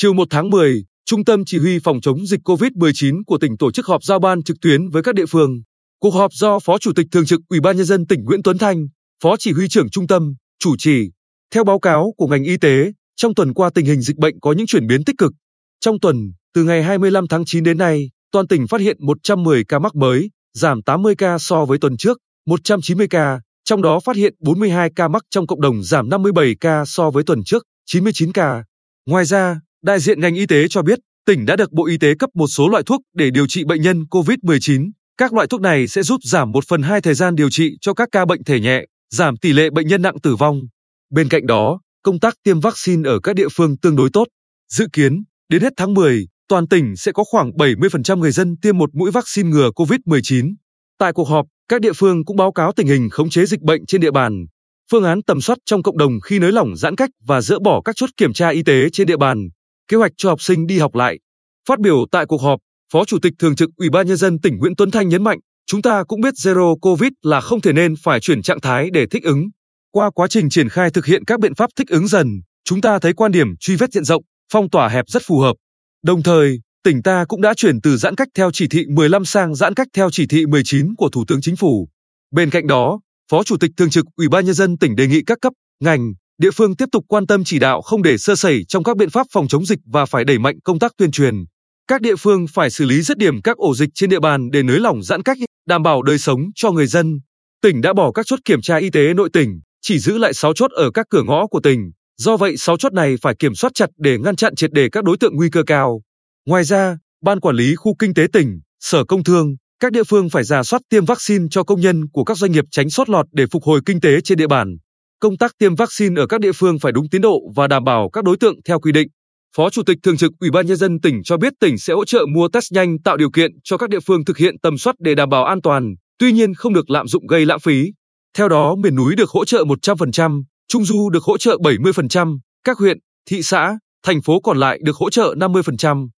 Chiều 1 tháng 10, Trung tâm Chỉ huy Phòng chống dịch COVID-19 của tỉnh tổ chức họp giao ban trực tuyến với các địa phương. Cuộc họp do Phó Chủ tịch Thường trực Ủy ban Nhân dân tỉnh Nguyễn Tuấn Thanh, Phó Chỉ huy trưởng Trung tâm, chủ trì. Theo báo cáo của ngành y tế, trong tuần qua tình hình dịch bệnh có những chuyển biến tích cực. Trong tuần, từ ngày 25 tháng 9 đến nay, toàn tỉnh phát hiện 110 ca mắc mới, giảm 80 ca so với tuần trước, 190 ca, trong đó phát hiện 42 ca mắc trong cộng đồng giảm 57 ca so với tuần trước, 99 ca. Ngoài ra, đại diện ngành y tế cho biết, tỉnh đã được Bộ Y tế cấp một số loại thuốc để điều trị bệnh nhân COVID-19. Các loại thuốc này sẽ giúp giảm 1/2 thời gian điều trị cho các ca bệnh thể nhẹ, giảm tỷ lệ bệnh nhân nặng tử vong. Bên cạnh đó, công tác tiêm vaccine ở các địa phương tương đối tốt. Dự kiến, đến hết tháng 10, toàn tỉnh sẽ có khoảng 70% người dân tiêm một mũi vaccine ngừa COVID-19. Tại cuộc họp, các địa phương cũng báo cáo tình hình khống chế dịch bệnh trên địa bàn, phương án tầm soát trong cộng đồng khi nới lỏng giãn cách và dỡ bỏ các chốt kiểm tra y tế trên địa bàn, kế hoạch cho học sinh đi học lại. Phát biểu tại cuộc họp, Phó Chủ tịch Thường trực Ủy ban Nhân dân tỉnh Nguyễn Tuấn Thanh nhấn mạnh, chúng ta cũng biết Zero Covid là không thể nên phải chuyển trạng thái để thích ứng. Qua quá trình triển khai thực hiện các biện pháp thích ứng dần, chúng ta thấy quan điểm truy vết diện rộng, phong tỏa hẹp rất phù hợp. Đồng thời, tỉnh ta cũng đã chuyển từ giãn cách theo chỉ thị 15 sang giãn cách theo chỉ thị 19 của Thủ tướng Chính phủ. Bên cạnh đó, Phó Chủ tịch Thường trực Ủy ban Nhân dân tỉnh đề nghị các cấp, ngành, địa phương tiếp tục quan tâm chỉ đạo không để sơ sẩy trong các biện pháp phòng chống dịch và phải đẩy mạnh công tác tuyên truyền. Các địa phương phải xử lý dứt điểm các ổ dịch trên địa bàn để nới lỏng giãn cách, đảm bảo đời sống cho người dân. Tỉnh đã bỏ các chốt kiểm tra y tế nội tỉnh, chỉ giữ lại 6 chốt ở các cửa ngõ của tỉnh. Do vậy, 6 chốt này phải kiểm soát chặt để ngăn chặn triệt để các đối tượng nguy cơ cao. Ngoài ra, Ban Quản lý Khu Kinh tế tỉnh, Sở Công Thương, các địa phương phải rà soát tiêm vaccine cho công nhân của các doanh nghiệp tránh sót lọt để phục hồi kinh tế trên địa bàn. Công tác tiêm vaccine ở các địa phương phải đúng tiến độ và đảm bảo các đối tượng theo quy định. Phó Chủ tịch Thường trực Ủy ban Nhân dân tỉnh cho biết tỉnh sẽ hỗ trợ mua test nhanh tạo điều kiện cho các địa phương thực hiện tầm soát để đảm bảo an toàn, tuy nhiên không được lạm dụng gây lãng phí. Theo đó, miền núi được hỗ trợ 100%, Trung Du được hỗ trợ 70%, các huyện, thị xã, thành phố còn lại được hỗ trợ 50%.